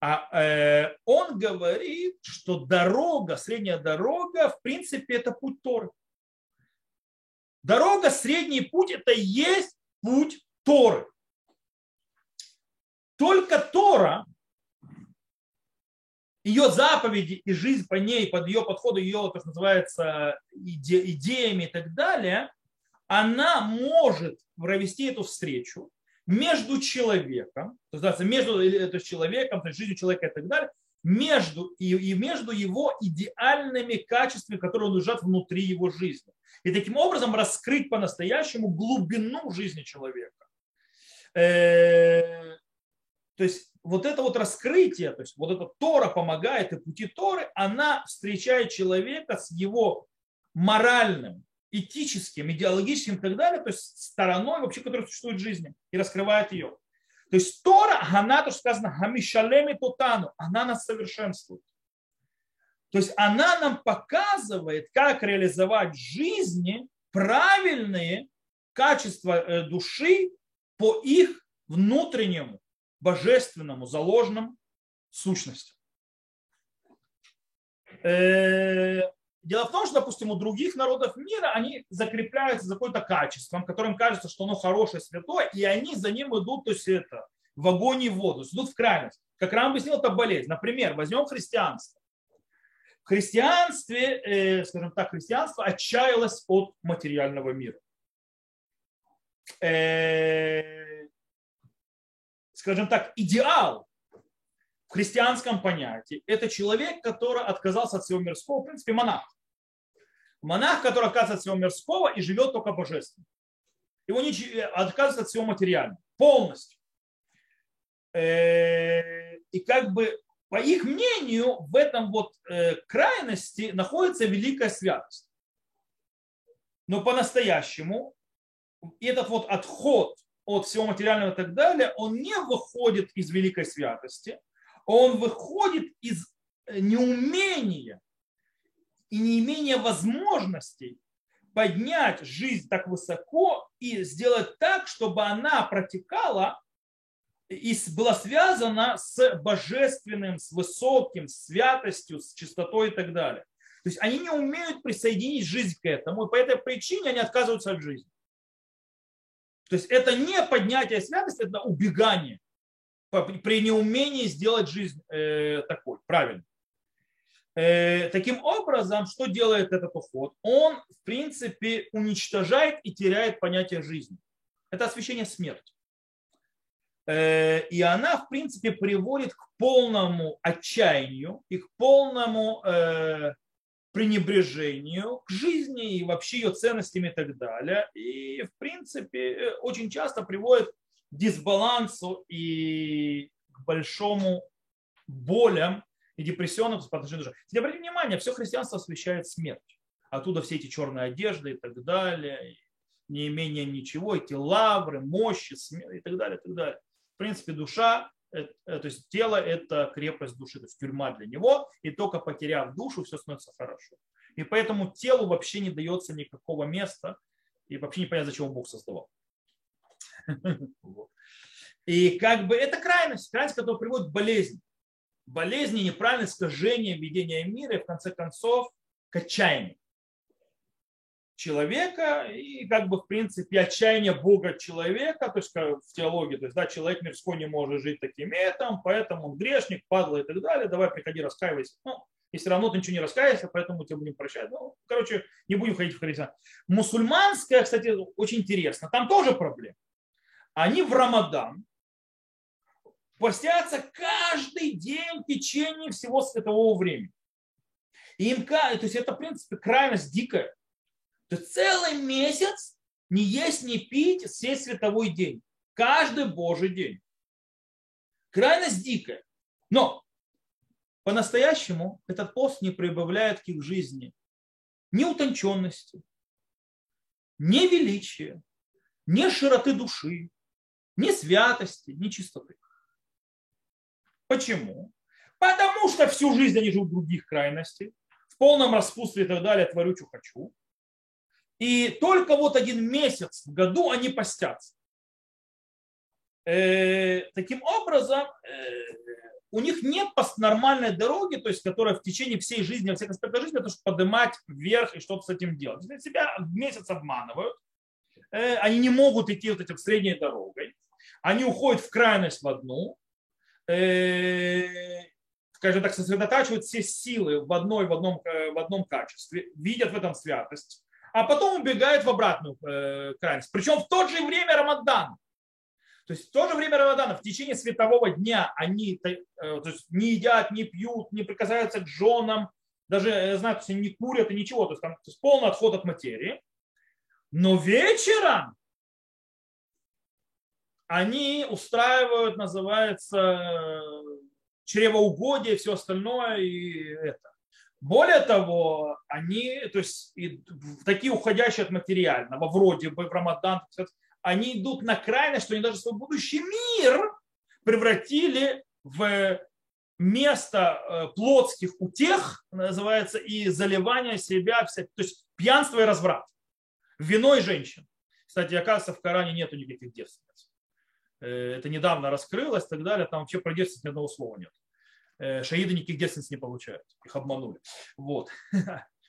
А э, он говорит, что дорога, средняя дорога, в принципе, это путь Торы. Дорога, средний путь, это и есть путь Торы. Только Тора, ее заповеди и жизнь по ней, под ее подходы, ее, как называется, иде, идеями и так далее, она может провести эту встречу между человеком, то есть между то есть человеком, то есть жизнью человека и так далее, между, и, и между его идеальными качествами, которые лежат внутри его жизни. И таким образом раскрыть по-настоящему глубину жизни человека. Э-э- то есть вот это вот раскрытие, то есть вот эта Тора помогает, и пути Торы, она встречает человека с его моральным, этическим, идеологическим и так далее, то есть стороной вообще, которая существует в жизни, и раскрывает ее. То есть Тора, она, то, что сказано, хамишалеми тотану, она нас совершенствует. То есть она нам показывает, как реализовать в жизни правильные качества души по их внутреннему, божественному, заложенному сущностям. Дело в том, что, допустим, у других народов мира они закрепляются за каким-то качеством, которым кажется, что оно хорошее, святое, и они за ним идут, то есть это, в огонь и в воду, идут в крайность. Как Рам объяснил, это болезнь. Например, возьмем христианство. В христианстве, э, скажем так, христианство отчаялось от материального мира. Э, скажем так, идеал в христианском понятии – это человек, который отказался от всего мирского, в принципе, монах. Монах, который отказывается от всего мирского и живет только божественно. Его отказывается от всего материального полностью. И как бы, по их мнению, в этом вот крайности находится великая святость. Но по-настоящему этот вот отход от всего материального и так далее, он не выходит из великой святости, он выходит из неумения и неимения возможностей поднять жизнь так высоко и сделать так, чтобы она протекала и была связана с божественным, с высоким, с святостью, с чистотой и так далее. То есть они не умеют присоединить жизнь к этому, и по этой причине они отказываются от жизни. То есть это не поднятие святости, это убегание при неумении сделать жизнь такой, правильно. Таким образом, что делает этот уход? Он, в принципе, уничтожает и теряет понятие жизни. Это освящение смерти. И она, в принципе, приводит к полному отчаянию и к полному пренебрежению к жизни и вообще ее ценностям и так далее. И, в принципе, очень часто приводит к дисбалансу и к большому болям и депрессионным по отношению к душе. Теперь обратите внимание, все христианство освещает смерть. Оттуда все эти черные одежды и так далее, не менее ничего, эти лавры, мощи, смерть и так далее, и так далее. В принципе, душа, то есть тело – это крепость души, то есть тюрьма для него, и только потеряв душу, все становится хорошо. И поэтому телу вообще не дается никакого места, и вообще непонятно, зачем Бог создавал. И как бы это крайность, крайность, которая приводит к болезни. Болезни, неправильное искажение видения мира, и в конце концов, к отчаянию человека и как бы в принципе отчаяние Бога человека, то есть в теологии, то есть да, человек мирской не может жить таким этим, поэтому он грешник, падла и так далее, давай приходи, раскаивайся. Ну, и все равно ты ничего не раскаиваешься, поэтому тебя будем прощать. Ну, короче, не будем ходить в христианство. Мусульманское, кстати, очень интересно, там тоже проблема. Они в Рамадан постятся каждый день в течение всего светового времени. И им, то есть это в принципе крайность дикая. То есть целый месяц не есть, не пить, сесть световой день. Каждый божий день. Крайность дикая. Но по-настоящему этот пост не прибавляет к их жизни ни утонченности, ни величия, ни широты души, ни святости, ни чистоты. Почему? Потому что всю жизнь они живут в других крайностях, в полном распутстве и так далее, творю, что хочу. И только вот один месяц в году они постятся. Э, таким образом, э, у них нет нормальной дороги, то есть, которая в течение всей жизни, во всех аспектах жизни, потому что поднимать вверх и что-то с этим делать. Они себя месяц обманывают, э, они не могут идти вот этим средней дорогой, они уходят в крайность в одну, э, скажем так, сосредотачивают все силы в, одной, в, одном, в одном качестве, видят в этом святость. А потом убегают в обратную э, крайность. Причем в то же время Рамадан. То есть в то же время Рамадана, в течение светового дня они э, то есть не едят, не пьют, не прикасаются к женам, даже, я знаю, то есть не курят и ничего. То есть, там, то есть полный отход от материи. Но вечером они устраивают, называется, чревоугодие и все остальное. И это. Более того, они, то есть и, такие уходящие от материального, вроде бы в Рамадан, они идут на крайность, что они даже свой будущий мир превратили в место плотских утех, называется, и заливания себя, то есть пьянство и разврат, вино и женщин. Кстати, оказывается, в Коране нету никаких девственниц. Это недавно раскрылось и так далее, там вообще про девственниц ни одного слова нет. Шаиды никаких девственниц не получают, их обманули. Вот.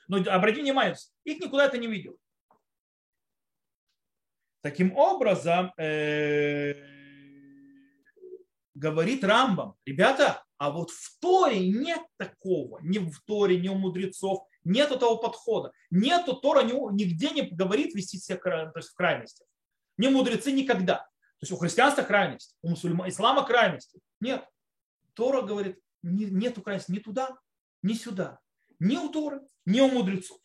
Но обрати внимание, их никуда это не ведет. Таким образом, говорит Рамбам, ребята, а вот в Торе нет такого, ни в Торе, ни у мудрецов, нет этого подхода, нету Тора нигде не говорит вести себя в крайностях. Ни мудрецы никогда. То есть у христианства крайность, у мусульман, ислама крайности. Нет. Тора говорит, нету крайности ни туда, ни сюда, ни у Торы, ни у мудрецов.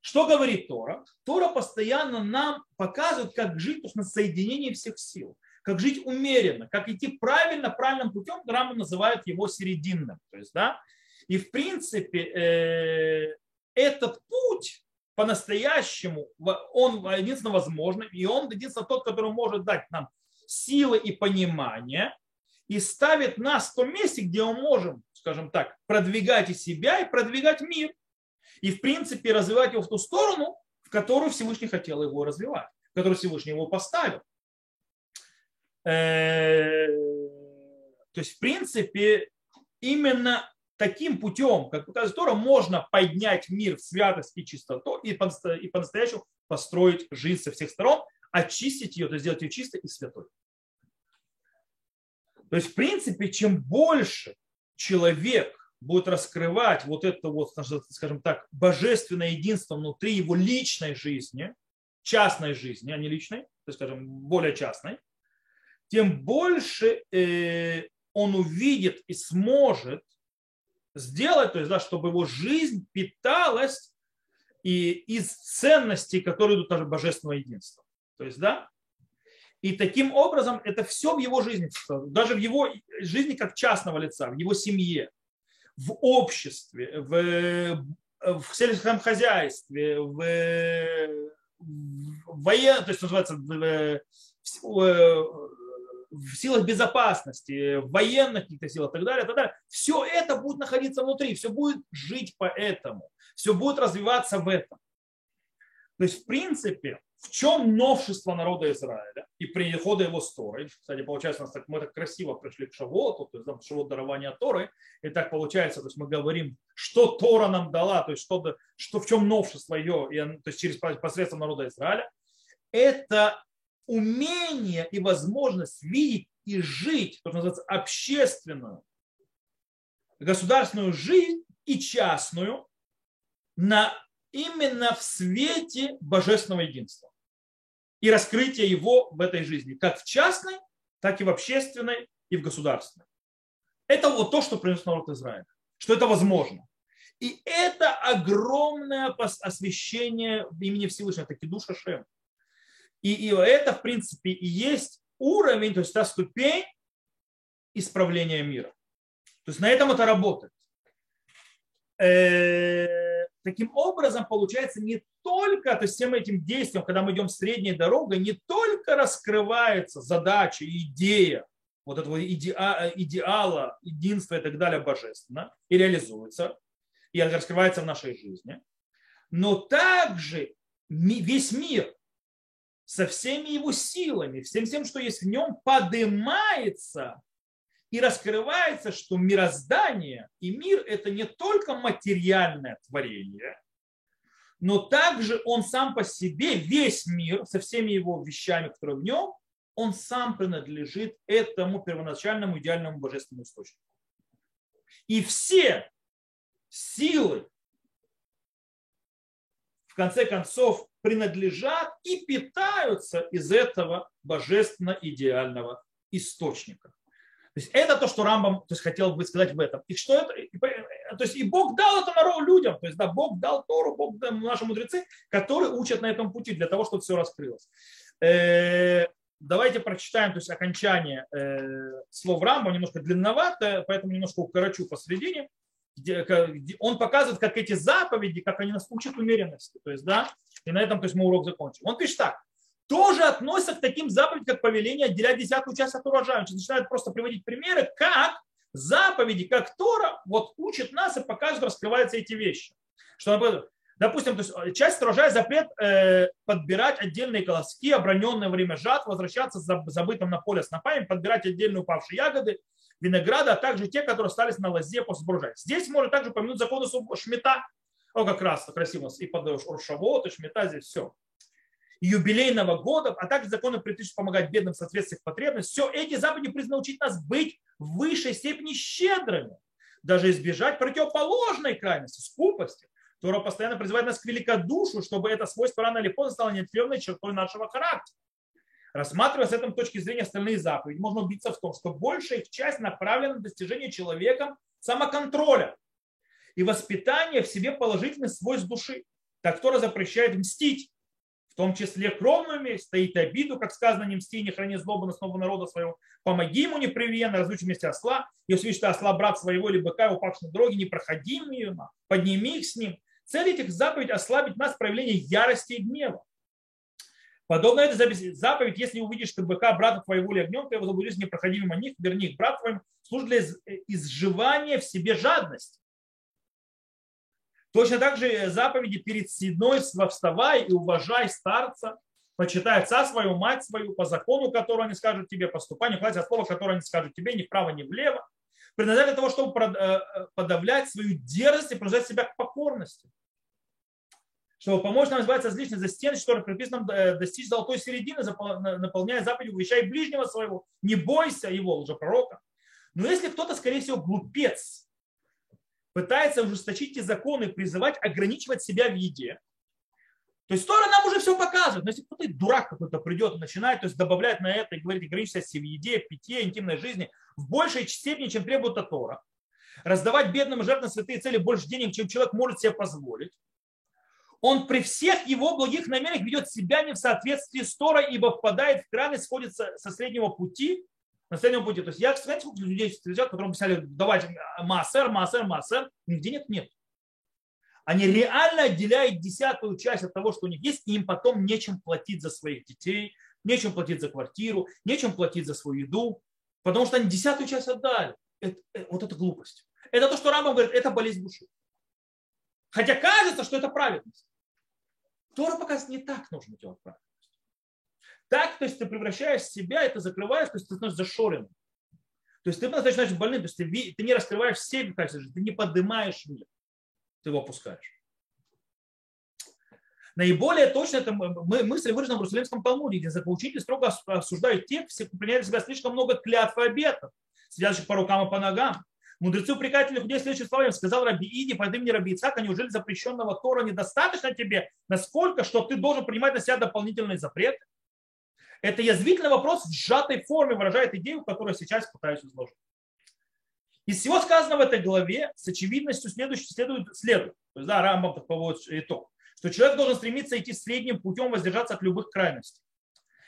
Что говорит Тора? Тора постоянно нам показывает, как жить на соединении всех сил, как жить умеренно, как идти правильно, правильным путем, Рамбам называет его серединным. То есть, да? И в принципе этот путь по-настоящему, он единственно возможный, и он единственно тот, который может дать нам силы и понимание, и ставит нас в том месте, где мы можем, скажем так, продвигать и себя, и продвигать мир. И, в принципе, развивать его в ту сторону, в которую Всевышний хотел его развивать, в которую Всевышний его поставил. То есть, в принципе, именно таким путем, как показывает Тора, можно поднять мир в святость и чистоту и по-настоящему построить жизнь со всех сторон, очистить ее, то есть сделать ее чистой и святой. То есть, в принципе, чем больше человек будет раскрывать вот это вот, скажем так, божественное единство внутри его личной жизни, частной жизни, а не личной, то есть, скажем, более частной, тем больше он увидит и сможет сделать, то есть, да, чтобы его жизнь питалась и из ценностей, которые идут от божественного единства. То есть, да, и таким образом это все в его жизни, даже в его жизни как частного лица, в его семье, в обществе, в, в сельском хозяйстве, в, в военном, то есть называется в, в, в силах безопасности, в военных каких-то силах и так далее, и так далее. Все это будет находиться внутри, все будет жить по этому, все будет развиваться в этом. То есть, в принципе, в чем новшество народа Израиля и прихода его с Торой? Кстати, получается, у нас так, мы так красиво пришли к Шавоту, то есть там Шавот дарования Торы, и так получается, то есть мы говорим, что Тора нам дала, то есть что, что в чем новшество ее, и, то есть через посредством народа Израиля, это умение и возможность видеть и жить, то, что называется, общественную, государственную жизнь и частную на именно в свете божественного единства и раскрытия его в этой жизни, как в частной, так и в общественной, и в государственной. Это вот то, что принес народ Израиля, что это возможно. И это огромное освящение имени Всевышнего, это Кидуш ашем. И, и это, в принципе, и есть уровень, то есть та ступень исправления мира. То есть на этом это работает. Таким образом, получается, не только, то есть всем этим действием, когда мы идем средней дорогой, не только раскрывается задача, идея вот этого идеала, идеала, единства и так далее божественно, и реализуется, и раскрывается в нашей жизни, но также весь мир со всеми его силами, всем тем, что есть в нем, поднимается и раскрывается, что мироздание и мир – это не только материальное творение, но также он сам по себе, весь мир, со всеми его вещами, которые в нем, он сам принадлежит этому первоначальному идеальному божественному источнику. И все силы, в конце концов, принадлежат и питаются из этого божественно-идеального источника. То есть это то, что Рамбам, то есть, хотел бы сказать в этом. И что это, и, то есть и Бог дал это народу, людям. То есть да, Бог дал Тору, Бог дал наши мудрецы, которые учат на этом пути для того, чтобы все раскрылось. Э-э- давайте прочитаем, то есть окончание слов Рамбама, немножко длинновато, поэтому немножко укорочу посередине. Где, где он показывает, как эти заповеди, как они нас учат умеренности. То есть, да, и на этом, то есть, мы урок закончим. Он пишет так. Тоже относятся к таким заповедям, как повеление отделять десятую часть от урожая. Он начинает просто приводить примеры, как заповеди, как Тора вот учит нас и показывает, раскрываются эти вещи. Что, допустим, то есть часть урожая запрет э, подбирать отдельные колоски, оброненные во время жатвы, возвращаться за забытым на поле снопами, подбирать отдельные упавшие ягоды, винограда, а также те, которые остались на лозе после урожая. Здесь можно также помянуть законы шмита, Он как раз красиво и подаешь Оршавот, и шмита, здесь все. Юбилейного года, а также законы, предписывающие помогать бедным в соответствии с потребностью. Все эти заповеди призваны учить нас быть в высшей степени щедрыми, даже избежать противоположной крайности, скупости. Тора постоянно призывает нас к великодушию, чтобы это свойство рано или поздно стало неотъемлемой чертой нашего характера. Рассматривая с этой точки зрения остальные заповеди, можно убедиться в том, что большая их часть направлена на достижение человеком самоконтроля и воспитание в себе положительных свойств души. Так Тора запрещает мстить, в том числе кровную месть, стоит обиду, как сказано, не мсти, не храни злобу на основу народа своего, помоги ему непревенно, разлучи вместе осла, и услышь осла брат своего или быка, упавшего на дороге, не проходи мимо, подними их с ним. Цель этих заповедей – ослабить нас в проявлении ярости и гнева. Подобно этой заповедь, если увидишь ты быка, брата твоего или огнем, то его заблудишь, не проходи мимо них, верни их брат твоим, служит для изживания в себе жадность. Точно так же заповеди перед седной вставай и уважай старца, почитай отца свою, мать свою, по закону, которого они скажут тебе, поступай, не кладься от слова, которое они скажут тебе, ни вправо, ни влево. Предназначено для того, чтобы подавлять свою дерзость и приучать себя к покорности. Чтобы помочь нам избавиться от лишних застенностей, которые предписано достичь золотой середины, наполняя заповедь, увещай ближнего своего, не бойся его, лжепророка. Но если кто-то, скорее всего, глупец, пытается ужесточить эти законы и призывать ограничивать себя в еде, то есть Тора нам уже все показывает. Но если кто-то дурак какой-то придет и начинает, то есть добавлять на это и говорит, ограничивать себя в еде, питье, интимной жизни в большей степени, чем требует от Тора, раздавать бедным и жертвам святые цели больше денег, чем человек может себе позволить, он при всех его благих намерениях ведет себя не в соответствии с Торой, ибо впадает в крайность, сходит со среднего пути, на среднем пути. То есть я, знаете, сколько людей встречал, которым писали, давайте маасер, маасер, маасер, нигде нет, нет. Они реально отделяют десятую часть от того, что у них есть, и им потом нечем платить за своих детей, нечем платить за квартиру, нечем платить за свою еду, потому что они десятую часть отдали. Это, вот это глупость. Это то, что Рамбам говорит, это болезнь души. Хотя кажется, что это праведность. Тора показывает, не так нужно делать праведность. Так, то есть ты превращаешь себя, это закрываешь, то есть ты становишься зашоренным. То есть ты становишься больным, то есть ты, ты не раскрываешь все качества, ты не поднимаешь мир, ты его опускаешь. Наиболее точно это мы, мысль выражена в Иерусалимском Талмуде, где заповедители строго осуждают тех, кто принимает в себя слишком много клятв и обетов, связанных по рукам и по ногам. Мудрецы упрекатели людей следующим словами, сказал раби Иди, по имени раби Ицхака, неужели запрещенного Тора недостаточно тебе, насколько, что ты должен принимать на себя дополнительные запреты? Это язвительный вопрос в сжатой форме выражает идею, которую сейчас пытаюсь изложить. Из всего сказанного в этой главе с очевидностью следующее следует, следует. То есть, да, Рамбам подводит итог, что человек должен стремиться идти средним путем, воздержаться от любых крайностей.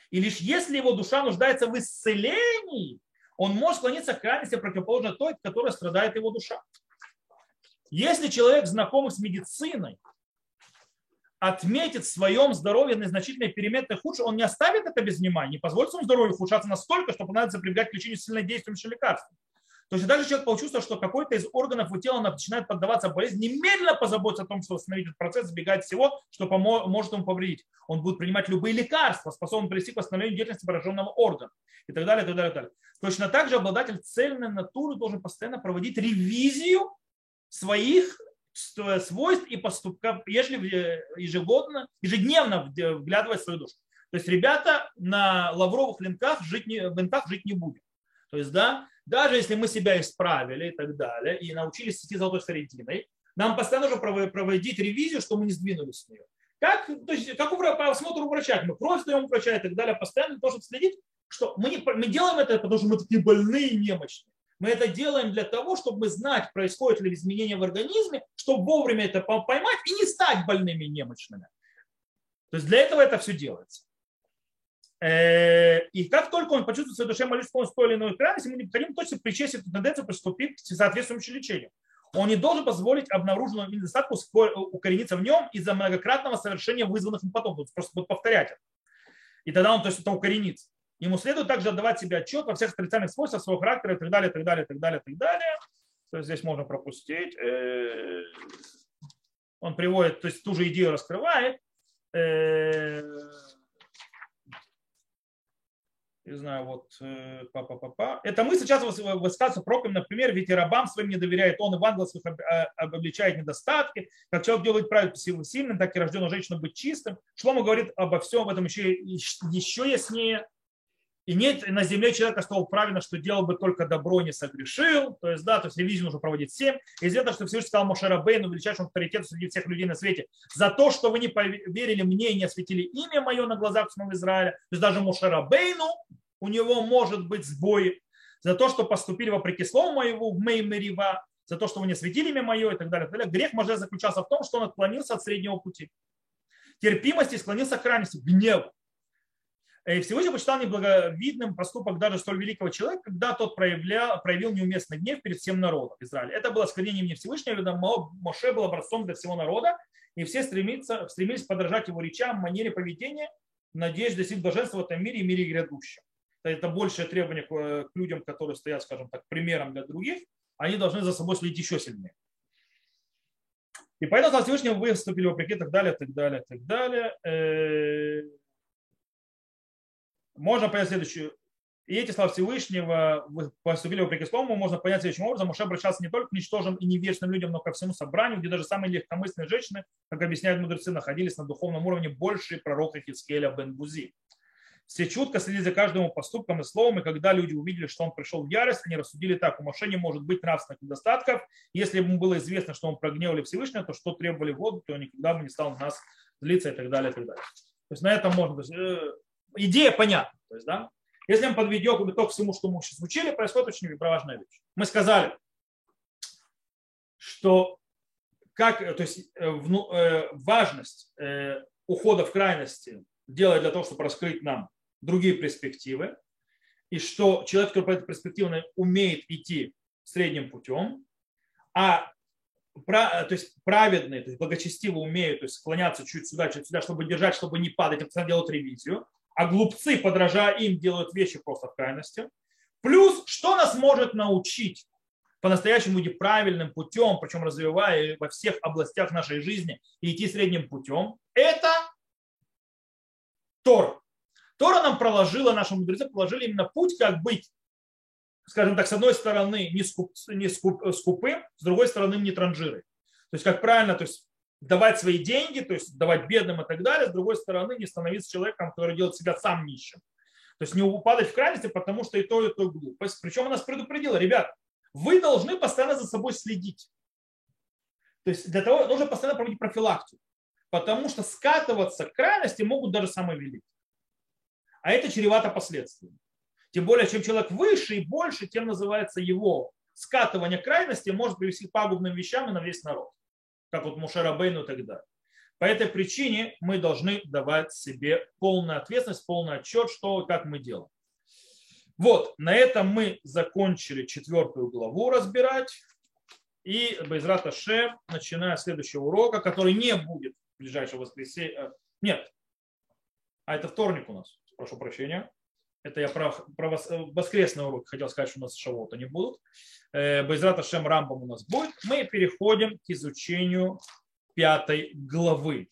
И лишь если его душа нуждается в исцелении, он может склониться к крайности противоположной той, от которой страдает его душа. Если человек, знакомый с медициной, отметит в своем здоровье незначительные перемены худшие, он не оставит это без внимания, не позволит своему здоровью ухудшаться настолько, что понадобится прибегать к лечению сильнодействующим лекарством. То есть даже человек почувствовал, что какой-то из органов его тела начинает поддаваться болезни, немедленно позаботиться о том, чтобы остановить этот процесс, избегать всего, что помо- может ему повредить. Он будет принимать любые лекарства, способные привести к восстановлению деятельности пораженного органа и так далее, и так далее, и так далее. Точно так же обладатель цельной натуры должен постоянно проводить ревизию своих свойств и поступков, если ежегодно, ежедневно вглядывать в свою душу. То есть ребята на лавровых венках жить не, венках жить не будем. То есть, да, даже если мы себя исправили и так далее, и научились идти золотой серединой, нам постоянно нужно проводить ревизию, что мы не сдвинулись с нее. Как, то есть, как по осмотру врача, мы кровь сдаем у врача и так далее, постоянно должен следить, что мы, не, мы делаем это, потому что мы такие больные и немощные. Мы это делаем для того, чтобы знать, происходит ли изменение в организме, чтобы вовремя это поймать и не стать больными и немощными. То есть для этого это все делается. И как только он почувствует в своей душе молитву с той или иной крайности, ему необходимо точно причесть эту тенденцию приступить к соответствующему лечению. Он не должен позволить обнаруженному недостатку укорениться в нем из-за многократного совершения вызванных им потом. Просто будут повторять это. И тогда он то есть, это укоренится. Ему следует также отдавать себе отчет во всех отрицательных свойствах своего характера и так далее, и так далее, и так далее, и так далее. То есть здесь можно пропустить. Он приводит, то есть ту же идею раскрывает. не знаю, вот, па-па-па-па. Это мы сейчас высказываем пророком, например, ведь и рабам своим не доверяет, он и в ангелских обличает недостатки, как человек делает правильно силу сильным, так и рожденную женщину быть чистым. Шломо говорит обо всем об этом еще, еще яснее. И нет на земле человека, что правильно, что делал бы только добро, не согрешил. То есть, да, то есть ревизию нужно проводить всем. Известно, что Всевышний сказал Моше Рабейну, величайшему авторитету среди всех людей на свете, за то, что вы не поверили мне и не осветили имя мое на глазах всего Израиля. То есть даже Моше Рабейну, у него может быть сбои. За то, что поступили вопреки слову моего в Мей Мерива, за то, что вы не осветили имя мое и так далее. И так далее. Грех Моше заключался в том, что он отклонился от среднего пути. Терпимости склонился к крайности, гневу. И Всевышний посчитал неблаговидным проступок даже столь великого человека, когда тот проявлял, проявил неуместный гнев перед всем народом Израиля. Это было осквернение имени Всевышнего, когда Моше был образцом для всего народа, и все стремятся, стремились подражать его речам, манере поведения, надеясь достичь блаженства в этом мире и мире грядущем. Это большее требование к людям, которые стоят, скажем так, примером для других, они должны за собой следить еще сильнее. И поэтому за Всевышнего выступили вопреки, и так далее, и так далее, и так далее. Можно понять следующее. И эти слова Всевышнего поступили вопреки слову, можно понять следующим образом. Моше обращался не только к ничтожным и невежественным людям, но ко всему собранию, где даже самые легкомысленные женщины, как объясняют мудрецы, находились на духовном уровне больше пророка Хитцкеля Бен-Бузи. Все чутко следили за каждым его поступком и словом, и когда люди увидели, что он пришел в ярость, они рассудили так: у Моше не может быть нравственных недостатков. Если бы ему было известно, что он прогневали Всевышнего, то что требовали воду, то никогда бы не стал на нас злиться, и так далее, и так далее. То есть на этом можно... Идея понятна. То есть, да? Если мы подведем итог всему, что мы сейчас учили, происходит очень важная вещь. Мы сказали, что как, то есть, важность ухода в крайности делает для того, чтобы раскрыть нам другие перспективы, и что человек, который по этой перспективе умеет идти средним путем, а Про, то есть праведные, то есть благочестиво умеют, то есть склоняться чуть сюда, чуть сюда, чтобы держать, чтобы не падать, а делают ревизию, а глупцы, подражая им, делают вещи просто в крайности. Плюс, что нас может научить по-настоящему идти правильным путем, причем развивая во всех областях нашей жизни и идти средним путем, это Тора. Тора нам проложила, наши мудрецы проложили именно путь, как быть, скажем так, с одной стороны не, скуп, не скуп, скупым, с другой стороны не транжирой. То есть как правильно, то есть давать свои деньги, то есть давать бедным и так далее, с другой стороны не становиться человеком, который делает себя сам нищим. То есть не упадать в крайности, потому что и то, и то глупость. Причем она нас предупредила: ребят, вы должны постоянно за собой следить. То есть для того нужно постоянно проводить профилактику, потому что скатываться к крайности могут даже самые великие. А это чревато последствиями. Тем более, чем человек выше и больше, тем называется его скатывание крайности может привести к пагубным вещам и на весь народ, как вот Моше Рабейну и так далее. По этой причине мы должны давать себе полную ответственность, полный отчет, что и как мы делаем. Вот, на этом мы закончили четвертую главу разбирать. И Бейзрат Ашем, начиная с следующего урока, который не будет в ближайшее воскресенье. Нет, а это вторник у нас, прошу прощения. Это я про, про воскресный урок хотел сказать, что у нас Шавота не будут. Бейзрат Ашем Рамбам у нас будет. Мы переходим к изучению пятой главы,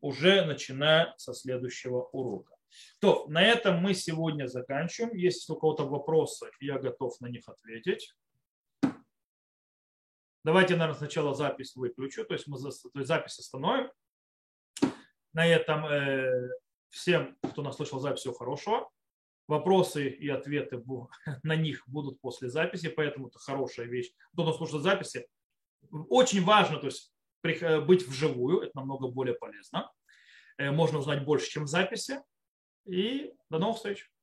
уже начиная со следующего урока. То, на этом мы сегодня заканчиваем. Если у кого-то вопросы, я готов на них ответить. Давайте, наверное, сначала запись выключу, то есть мы за, то есть запись остановим. На этом э, всем, кто нас слышал запись, всего хорошего. Вопросы и ответы на них будут после записи, поэтому это хорошая вещь. Кто нас слушает записи, очень важно, то есть, быть вживую, это намного более полезно. Можно узнать больше, чем в записи. И до новых встреч.